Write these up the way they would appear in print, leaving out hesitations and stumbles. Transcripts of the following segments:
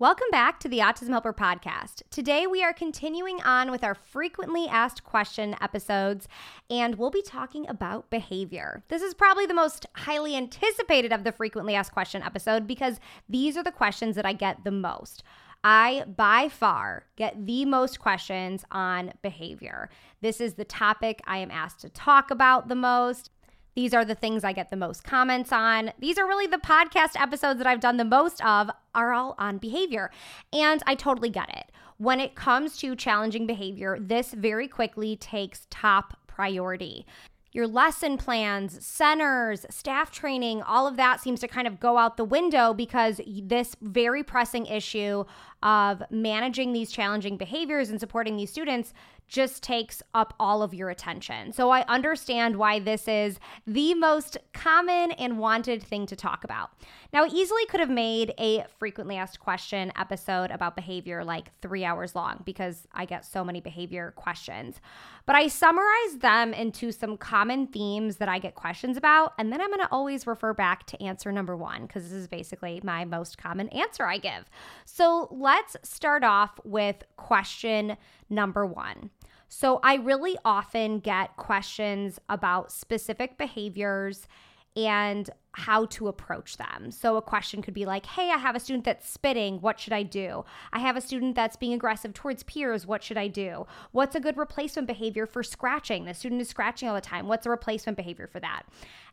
Welcome back to the Autism Helper Podcast. Today we are continuing on with our frequently asked question episodes, and we'll be talking about behavior. This is probably the most highly anticipated of the frequently asked question episode because these are the questions that I get the most. I, by far, get the most questions on behavior. This is the topic I am asked to talk about the most. These are the things I get the most comments on. These are really the podcast episodes that I've done the most of are all on behavior. And I totally get it. When it comes to challenging behavior, this very quickly takes top priority. Your lesson plans, centers, staff training, all of that seems to kind of go out the window because this very pressing issue of managing these challenging behaviors and supporting these students just takes up all of your attention. So I understand why this is the most common and wanted thing to talk about. Now, I easily could have made a frequently asked question episode about behavior like 3 hours long because I get so many behavior questions. But I summarized them into some common themes that I get questions about, and then I'm gonna always refer back to answer number one because this is basically my most common answer I give. So let's start off with question number one. So I really often get questions about specific behaviors and how to approach them. So a question could be like, hey, I have a student that's spitting. What should I do? I have a student that's being aggressive towards peers. What should I do? What's a good replacement behavior for scratching? The student is scratching all the time. What's a replacement behavior for that?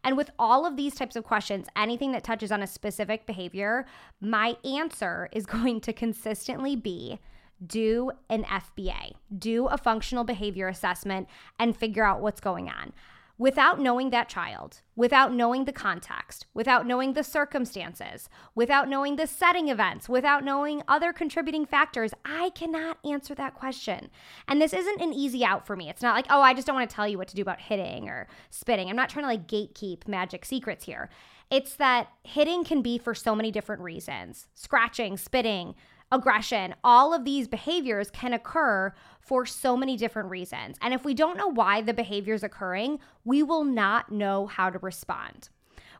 And with all of these types of questions, anything that touches on a specific behavior, my answer is going to consistently be, do an FBA, do a functional behavior assessment, and figure out what's going on. Without knowing that child, without knowing the context, without knowing the circumstances, without knowing the setting events, without knowing other contributing factors, I cannot answer that question. And this isn't an easy out for me. It's not like, oh, I just don't want to tell you what to do about hitting or spitting. I'm not trying to like gatekeep magic secrets here. It's that hitting can be for so many different reasons. Scratching, spitting, aggression, all of these behaviors can occur for so many different reasons. And if we don't know why the behavior is occurring, we will not know how to respond.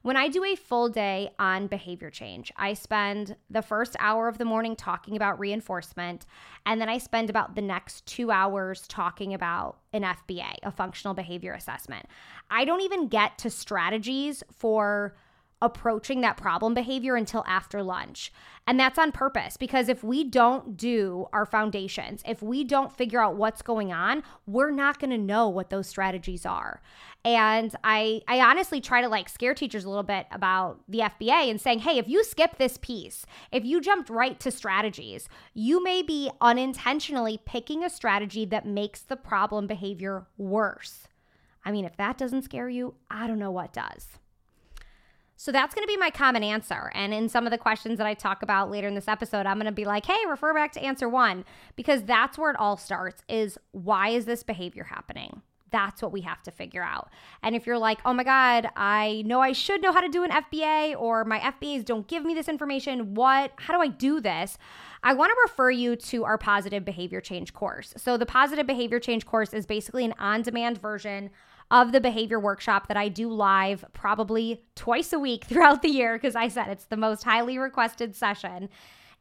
When I do a full day on behavior change, I spend the first hour of the morning talking about reinforcement, and then I spend about the next 2 hours talking about an FBA, a functional behavior assessment. I don't even get to strategies for approaching that problem behavior until after lunch. And that's on purpose, because if we don't do our foundations, if we don't figure out what's going on, we're not going to know what those strategies are. And I honestly try to scare teachers a little bit about the FBA and saying, hey, if you skip this piece, if you jumped right to strategies, you may be unintentionally picking a strategy that makes the problem behavior worse. I mean, if that doesn't scare you, I don't know what does. So that's going to be my common answer. And in some of the questions that I talk about later in this episode, I'm going to be like, hey, refer back to answer one, because that's where it all starts, is why is this behavior happening? That's what we have to figure out. And if you're like, oh my God, I know I should know how to do an FBA, or my FBAs don't give me this information. How do I do this? I want to refer you to our Positive Behavior Change course. So the Positive Behavior Change course is basically an on-demand version of the behavior workshop that I do live probably twice a week throughout the year, because I said it's the most highly requested session.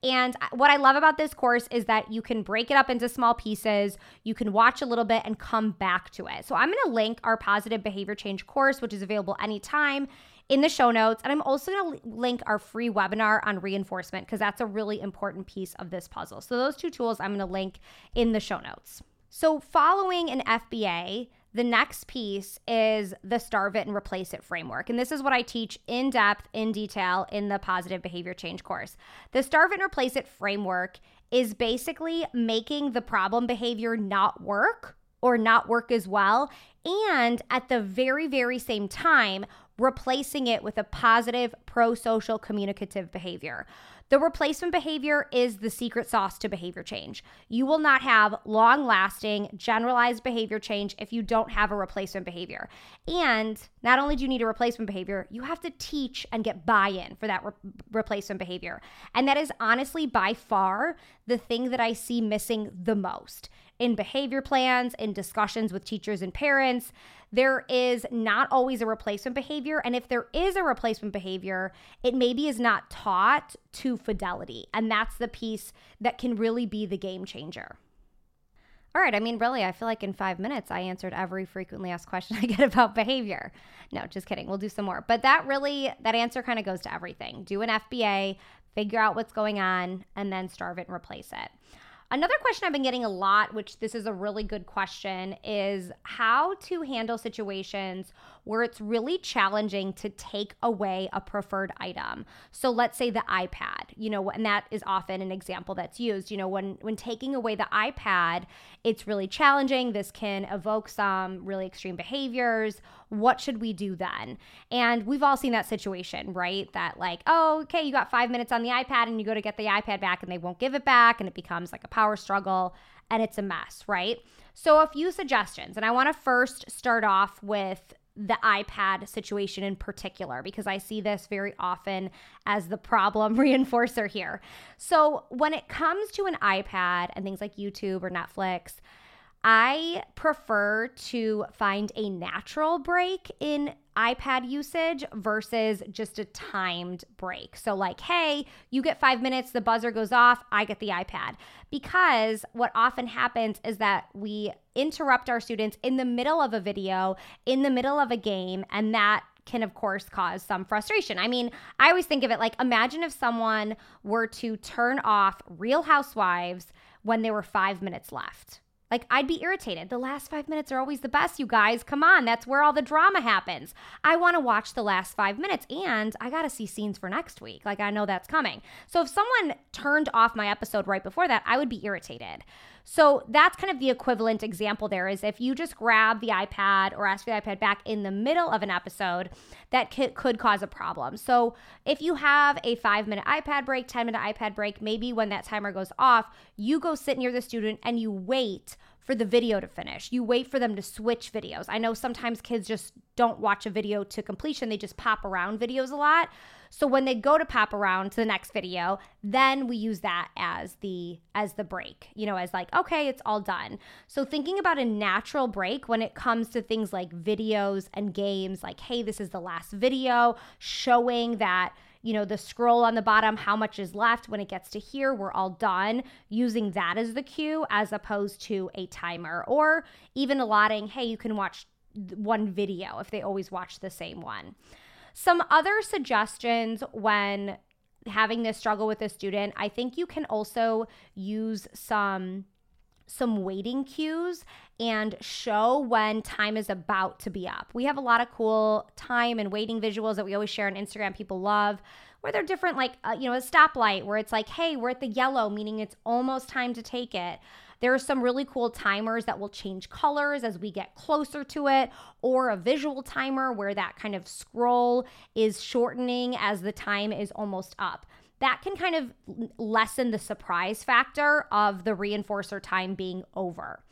And what I love about this course is that you can break it up into small pieces, you can watch a little bit and come back to it. So I'm going to link our Positive Behavior Change course, which is available anytime, in the show notes. And I'm also going to link our free webinar on reinforcement, because that's a really important piece of this puzzle. So those two tools I'm going to link in the show notes. So following an FBA, the next piece is the Starve It and Replace It framework. And this is what I teach in depth, in detail in the Positive Behavior Change course. The Starve It and Replace It framework is basically making the problem behavior not work or not work as well, and at the very, very same time, replacing it with a positive, pro-social, communicative behavior. The replacement behavior is the secret sauce to behavior change. You will not have long-lasting, generalized behavior change if you don't have a replacement behavior. And not only do you need a replacement behavior, you have to teach and get buy-in for that replacement behavior. And that is honestly by far the thing that I see missing the most. In behavior plans, in discussions with teachers and parents, there is not always a replacement behavior. And if there is a replacement behavior, it maybe is not taught to fidelity. And that's the piece that can really be the game changer. All right, I mean, really, I feel like in 5 minutes, I answered every frequently asked question I get about behavior. No, just kidding. We'll do some more. But that answer kind of goes to everything. Do an FBA, figure out what's going on, and then starve it and replace it. Another question I've been getting a lot, which this is a really good question, is how to handle situations where it's really challenging to take away a preferred item. So let's say the iPad, and that is often an example that's used. When taking away the iPad, it's really challenging. This can evoke some really extreme behaviors. What should we do then? And we've all seen that situation, right? That you got 5 minutes on the iPad and you go to get the iPad back and they won't give it back, and it becomes like a power struggle, and it's a mess, right? So a few suggestions. And I want to first start off with the iPad situation in particular, because I see this very often as the problem reinforcer here. So when it comes to an iPad and things like YouTube or Netflix, I prefer to find a natural break in iPad usage versus just a timed break. So hey, you get 5 minutes, the buzzer goes off, I get the iPad. Because what often happens is that we interrupt our students in the middle of a video, in the middle of a game, and that can, of course, cause some frustration. I mean, I always think of it imagine if someone were to turn off Real Housewives when there were 5 minutes left. I'd be irritated. The last 5 minutes are always the best, you guys. Come on, that's where all the drama happens. I want to watch the last 5 minutes, and I got to see scenes for next week. I know that's coming. So if someone turned off my episode right before that, I would be irritated. So that's kind of the equivalent example there is if you just grab the iPad or ask for the iPad back in the middle of an episode, that could cause a problem. So if you have a 5-minute iPad break, 10-minute iPad break, maybe when that timer goes off, you go sit near the student and you wait for the video to finish. You wait for them to switch videos. I know sometimes kids just don't watch a video to completion. They just pop around videos a lot. So when they go to pop around to the next video, then we use that as the break, you know, as like, okay, it's all done. So thinking about a natural break when it comes to things like videos and games, like, hey, this is the last video, showing that, you know, the scroll on the bottom, how much is left. When it gets to here, we're all done. Using that as the cue as opposed to a timer, or even allotting, hey, you can watch one video if they always watch the same one. Some other suggestions when having this struggle with a student, I think you can also use some waiting cues and show when time is about to be up. We have a lot of cool time and waiting visuals that we always share on Instagram, people love, where they're different, like, you know, a stoplight where it's like, hey, we're at the yellow, meaning it's almost time to take it. There are some really cool timers that will change colors as we get closer to it, or a visual timer where that kind of scroll is shortening as the time is almost up. That can kind of lessen the surprise factor of the reinforcer time being over.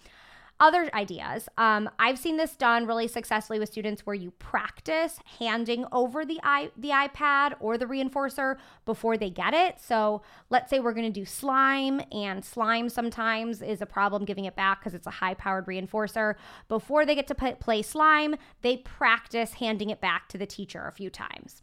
Other ideas, I've seen this done really successfully with students where you practice handing over the iPad or the reinforcer before they get it. So let's say we're going to do slime, and slime sometimes is a problem giving it back because it's a high-powered reinforcer. Before they get to play slime, they practice handing it back to the teacher a few times.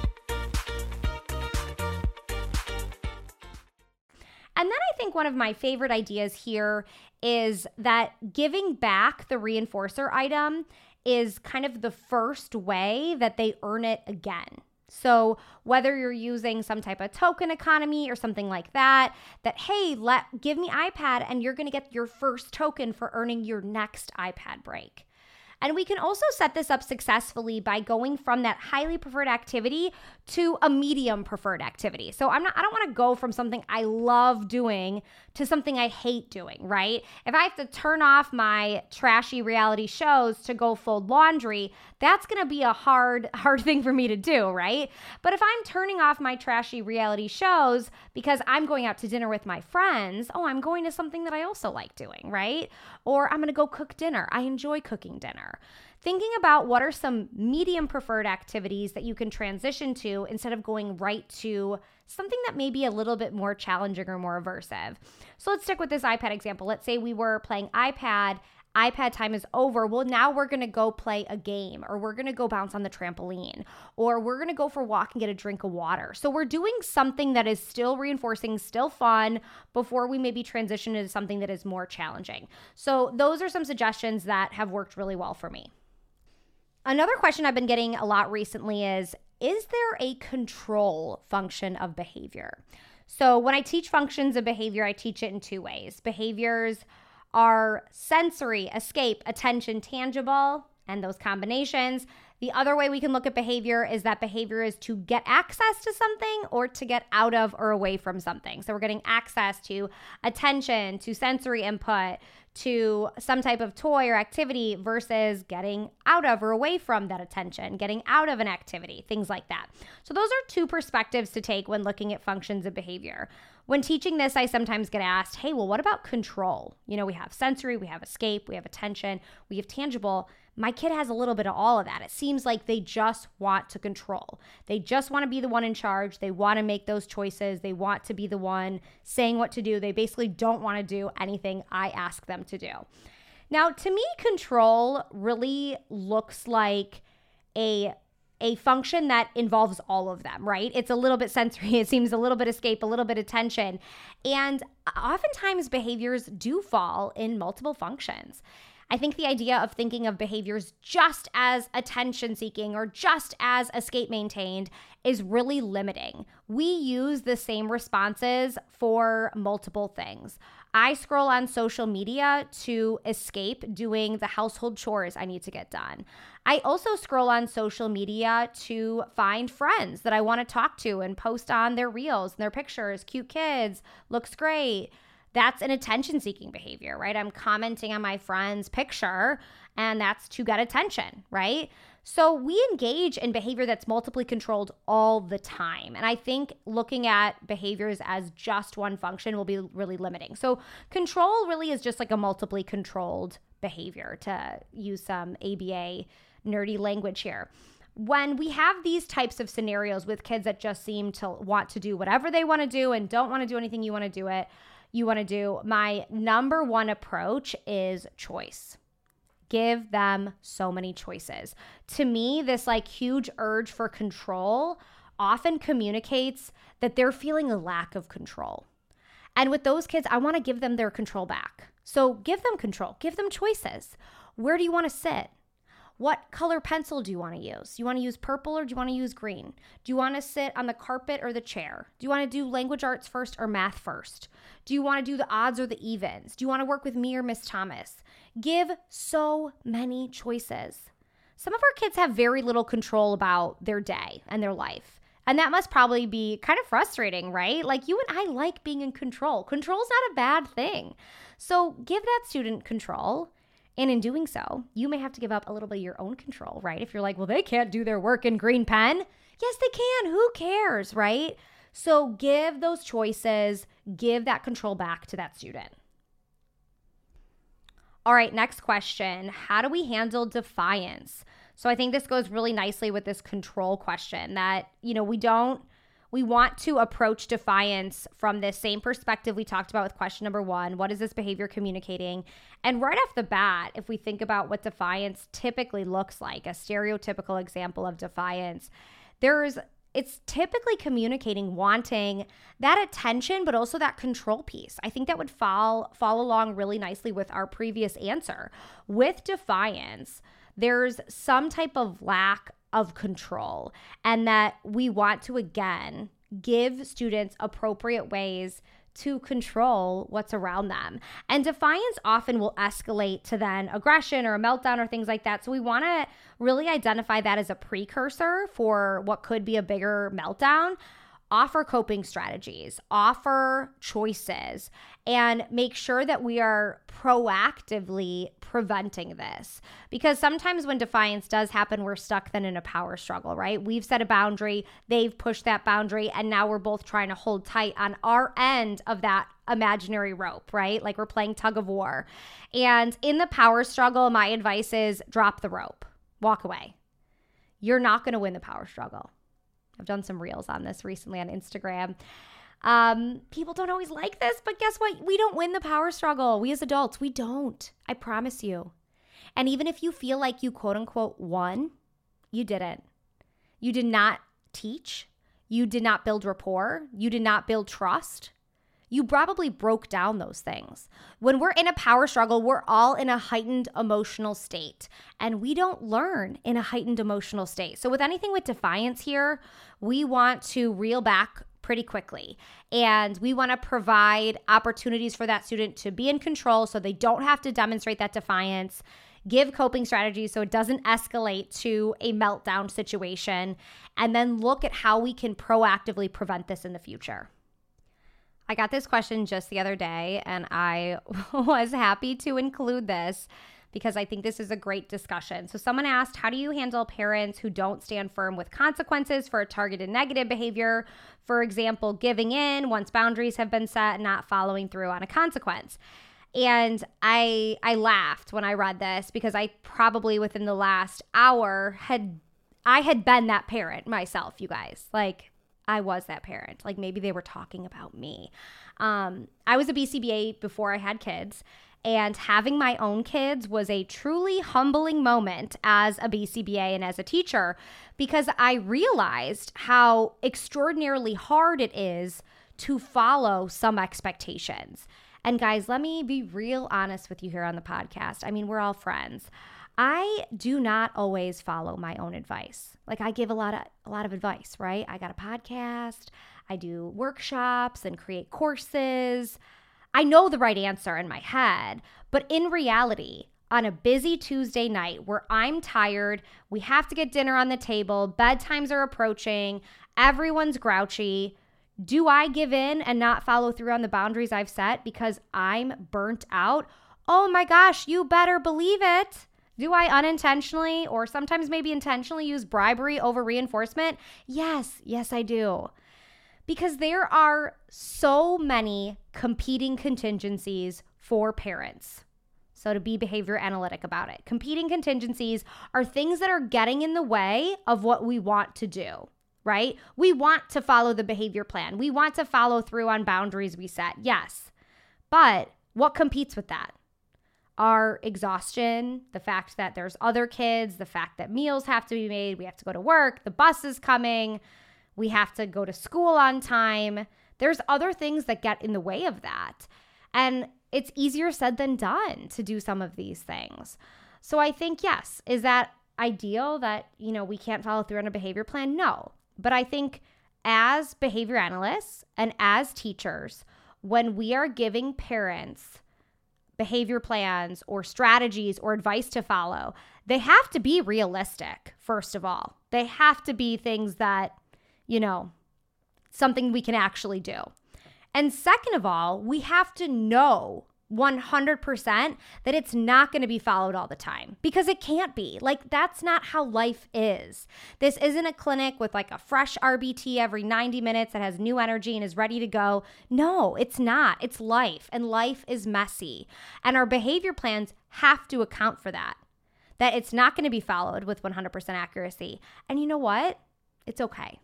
And then I think one of my favorite ideas here is that giving back the reinforcer item is kind of the first way that they earn it again. So whether you're using some type of token economy or something like that, hey, give me iPad and you're going to get your first token for earning your next iPad break. And we can also set this up successfully by going from that highly preferred activity to a medium preferred activity. So I don't want to go from something I love doing to something I hate doing, right? If I have to turn off my trashy reality shows to go fold laundry, that's going to be a hard thing for me to do, right? But if I'm turning off my trashy reality shows because I'm going out to dinner with my friends, oh, I'm going to something that I also like doing, right? Or I'm going to go cook dinner. I enjoy cooking dinner. Thinking about what are some medium preferred activities that you can transition to instead of going right to something that may be a little bit more challenging or more aversive. So let's stick with this iPad example. Let's say we were playing iPad time is over. Well, now we're going to go play a game, or we're going to go bounce on the trampoline, or we're going to go for a walk and get a drink of water. So we're doing something that is still reinforcing, still fun, before we maybe transition into something that is more challenging. So those are some suggestions that have worked really well for me. Another question I've been getting a lot recently is there a control function of behavior? So when I teach functions of behavior, I teach it in two ways. Behaviors are sensory, escape, attention, tangible, and those combinations. The other way we can look at behavior is that behavior is to get access to something or to get out of or away from something. So we're getting access to attention, to sensory input, to some type of toy or activity versus getting out of or away from that attention, getting out of an activity, things like that. So those are two perspectives to take when looking at functions of behavior. When teaching this, I sometimes get asked, hey, well, what about control? You know, we have sensory, we have escape, we have attention, we have tangible. My kid has a little bit of all of that. It seems like they just want to control. They just want to be the one in charge. They want to make those choices. They want to be the one saying what to do. They basically don't want to do anything I ask them to do. Now, to me, control really looks like a function that involves all of them, right? It's a little bit sensory. It seems a little bit escape, a little bit attention. And oftentimes behaviors do fall in multiple functions. I think the idea of thinking of behaviors just as attention seeking or just as escape maintained is really limiting. We use the same responses for multiple things. I scroll on social media to escape doing the household chores I need to get done. I also scroll on social media to find friends that I want to talk to and post on their reels and their pictures, cute kids, looks great. That's an attention-seeking behavior, right? I'm commenting on my friend's picture, and that's to get attention, right? So we engage in behavior that's multiply controlled all the time. And I think looking at behaviors as just one function will be really limiting. So control really is just like a multiply controlled behavior, to use some ABA nerdy language here. When we have these types of scenarios with kids that just seem to want to do whatever they want to do and don't want to do anything you want to do, my number one approach is choice. Give them so many choices. To me, this like huge urge for control often communicates that they're feeling a lack of control. And with those kids, I want to give them their control back. So give them control, give them choices. Where do you want to sit? What color pencil do you want to use? Do you want to use purple or do you want to use green? Do you want to sit on the carpet or the chair? Do you want to do language arts first or math first? Do you want to do the odds or the evens? Do you want to work with me or Miss Thomas? Give so many choices. Some of our kids have very little control about their day and their life. And that must probably be kind of frustrating, right? Like you and I like being in control. Control's not a bad thing. So give that student control. And in doing so, you may have to give up a little bit of your own control, right? If you're like, well, they can't do their work in green pen. Yes, they can. Who cares, right? So give those choices, give that control back to that student. All right, next question. How do we handle defiance? So I think this goes really nicely with this control question that, we want to approach defiance from the same perspective we talked about with question number one. What is this behavior communicating? And right off the bat, if we think about what defiance typically looks like, a stereotypical example of defiance, it's typically communicating wanting that attention, but also that control piece. I think that would fall along really nicely with our previous answer. With defiance, there's some type of lack of control, and that we want to again give students appropriate ways to control what's around them. And defiance often will escalate to then aggression or a meltdown or things like that. So we want to really identify that as a precursor for what could be a bigger meltdown. Offer coping strategies, offer choices, and make sure that we are proactively preventing this. Because sometimes when defiance does happen, we're stuck then in a power struggle, right? We've set a boundary, they've pushed that boundary, and now we're both trying to hold tight on our end of that imaginary rope, right? Like we're playing tug of war. And in the power struggle, my advice is drop the rope, walk away. You're not going to win the power struggle. I've done some reels on this recently on Instagram. People don't always like this, but guess what? We don't win the power struggle. We as adults, we don't. I promise you. And even if you feel like you quote unquote won, you didn't. You did not teach. You did not build rapport. You did not build trust. You probably broke down those things. When we're in a power struggle, we're all in a heightened emotional state, and we don't learn in a heightened emotional state. So with anything with defiance here, we want to reel back pretty quickly, and we want to provide opportunities for that student to be in control so they don't have to demonstrate that defiance. Give coping strategies so it doesn't escalate to a meltdown situation, and then look at how we can proactively prevent this in the future. I got this question just the other day, and I was happy to include this because I think this is a great discussion. So someone asked, how do you handle parents who don't stand firm with consequences for a targeted negative behavior? For example, giving in once boundaries have been set and not following through on a consequence. And I laughed when I read this because I probably within the last hour I had been that parent myself, you guys. Like I was that parent. Like maybe they were talking about me. I was a BCBA before I had kids, and having my own kids was a truly humbling moment as a BCBA and as a teacher, because I realized how extraordinarily hard it is to follow some expectations. And guys, let me be real honest with you here on the podcast. I mean, we're all friends. I do not always follow my own advice. Like I give a lot of advice, right? I got a podcast, I do workshops and create courses. I know the right answer in my head, but in reality, on a busy Tuesday night where I'm tired, we have to get dinner on the table, bedtimes are approaching, everyone's grouchy, do I give in and not follow through on the boundaries I've set because I'm burnt out? Oh my gosh, you better believe it. Do I unintentionally, or sometimes maybe intentionally, use bribery over reinforcement? Yes, I do. Because there are so many competing contingencies for parents. So to be behavior analytic about it, competing contingencies are things that are getting in the way of what we want to do. Right? We want to follow the behavior plan. We want to follow through on boundaries we set. Yes. But what competes with that? Our exhaustion, the fact that there's other kids, the fact that meals have to be made, we have to go to work, the bus is coming, we have to go to school on time. There's other things that get in the way of that. And it's easier said than done to do some of these things. So I think, yes, is that ideal that, you know, we can't follow through on a behavior plan? No. But I think as behavior analysts and as teachers, when we are giving parents behavior plans or strategies or advice to follow, they have to be realistic, first of all. They have to be things that, you know, something we can actually do. And second of all, we have to know 100% that it's not going to be followed all the time, because it can't be. Like, that's not how life is. This isn't a clinic with like a fresh RBT every 90 minutes that has new energy and is ready to go. No, it's not. It's life, and life is messy. And our behavior plans have to account for that, that it's not going to be followed with 100% accuracy. And you know what? It's okay.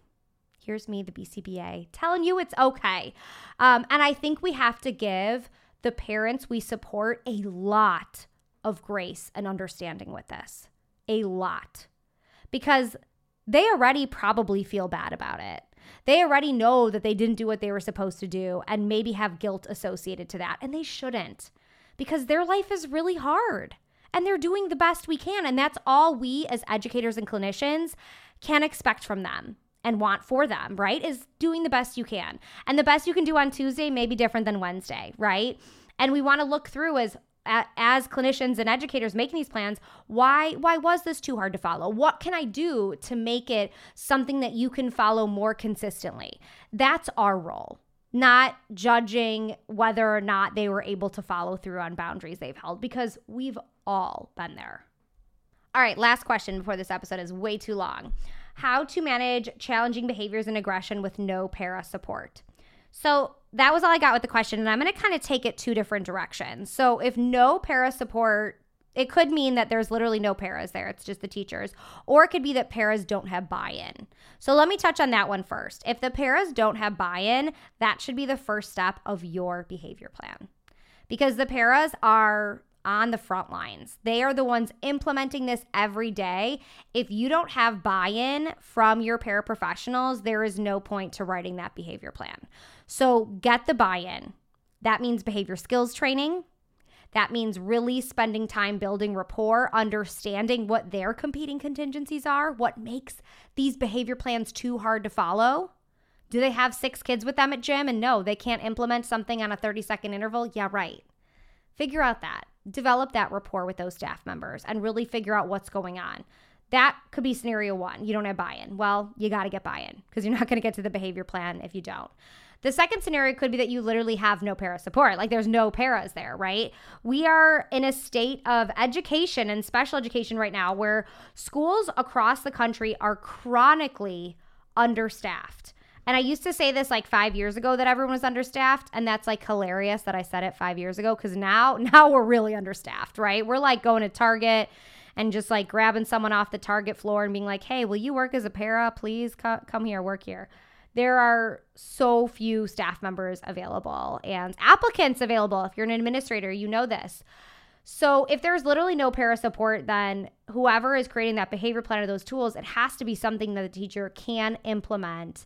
Here's me, the BCBA, telling you it's okay. And I think we have to give the parents we support a lot of grace and understanding with this. A lot. Because they already probably feel bad about it. They already know that they didn't do what they were supposed to do and maybe have guilt associated to that. And they shouldn't, because their life is really hard and they're doing the best we can. And that's all we as educators and clinicians can expect from them and want for them, right, is doing the best you can. And the best you can do on Tuesday may be different than Wednesday, right? And we want to look through as clinicians and educators making these plans, why was this too hard to follow? What can I do to make it something that you can follow more consistently? That's our role, not judging whether or not they were able to follow through on boundaries they've held, because we've all been there. All right, last question before this episode is way too long. How to manage challenging behaviors and aggression with no para support. So that was all I got with the question, and I'm going to kind of take it two different directions. So if no para support, it could mean that there's literally no paras there. It's just the teachers. Or it could be that paras don't have buy-in. So let me touch on that one first. If the paras don't have buy-in, that should be the first step of your behavior plan, because the paras are on the front lines. They are the ones implementing this every day. If you don't have buy-in from your paraprofessionals, there is no point to writing that behavior plan. So get the buy-in. That means behavior skills training. That means really spending time building rapport, understanding what their competing contingencies are, what makes these behavior plans too hard to follow. Do they have 6 kids with them at gym? And no, they can't implement something on a 30-second interval? Yeah, right. Figure out that. Develop that rapport with those staff members and really figure out what's going on. That could be scenario 1. You don't have buy-in. Well, you got to get buy-in, because you're not going to get to the behavior plan if you don't. The second scenario could be that you literally have no para support. Like, there's no paras there, right? We are in a state of education and special education right now where schools across the country are chronically understaffed. And I used to say this like 5 years ago, that everyone was understaffed. And that's like hilarious that I said it 5 years ago, because now we're really understaffed, right? We're like going to Target and just like grabbing someone off the Target floor and being like, hey, will you work as a para? Please come here, work here. there are so few staff members available and applicants available. If you're an administrator, you know this. So if there's literally no para support, then whoever is creating that behavior plan or those tools, it has to be something that the teacher can implement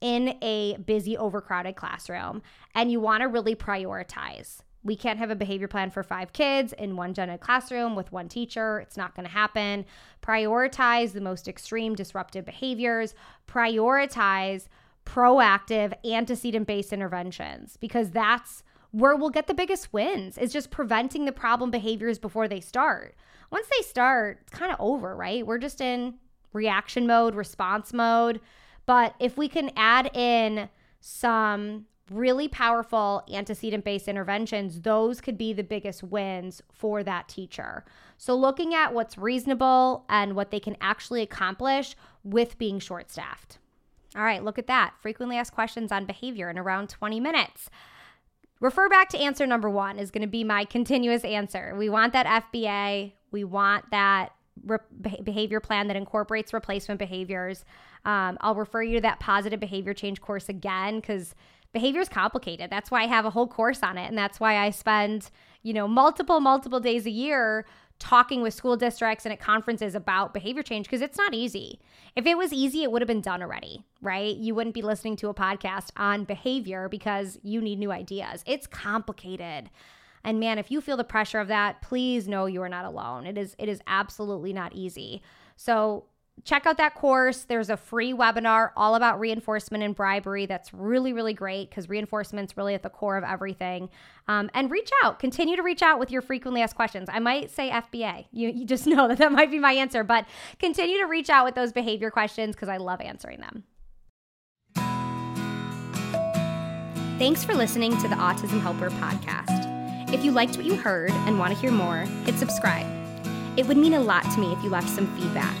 in a busy, overcrowded classroom. And you want to really prioritize. We can't have a behavior plan for 5 kids in one gen ed classroom with one teacher. It's not going to happen. Prioritize the most extreme disruptive behaviors. Prioritize proactive antecedent-based interventions, because that's where we'll get the biggest wins, is just preventing the problem behaviors before they start. Once they start, it's kind of over, right? We're just in reaction mode, response mode. But if we can add in some really powerful antecedent-based interventions, those could be the biggest wins for that teacher. So looking at what's reasonable and what they can actually accomplish with being short-staffed. All right, look at that. Frequently asked questions on behavior in around 20 minutes. Refer back to answer number 1 is going to be my continuous answer. We want that FBA. We want that behavior plan that incorporates replacement behaviors. I'll refer you to that Positive Behavior Change course again, because behavior is complicated. That's why I have a whole course on it. And that's why I spend, multiple days a year talking with school districts and at conferences about behavior change, because it's not easy. If it was easy, it would have been done already, right? You wouldn't be listening to a podcast on behavior because you need new ideas. It's complicated. And man, if you feel the pressure of that, please know you are not alone. It is absolutely not easy. So check out that course. There's a free webinar all about reinforcement and bribery. That's really, really great, because reinforcement's really at the core of everything. And reach out. Continue to reach out with your frequently asked questions. I might say FBA. You just know that might be my answer, but continue to reach out with those behavior questions, because I love answering them. Thanks for listening to the Autism Helper Podcast. If you liked what you heard and want to hear more, hit subscribe. It would mean a lot to me if you left some feedback.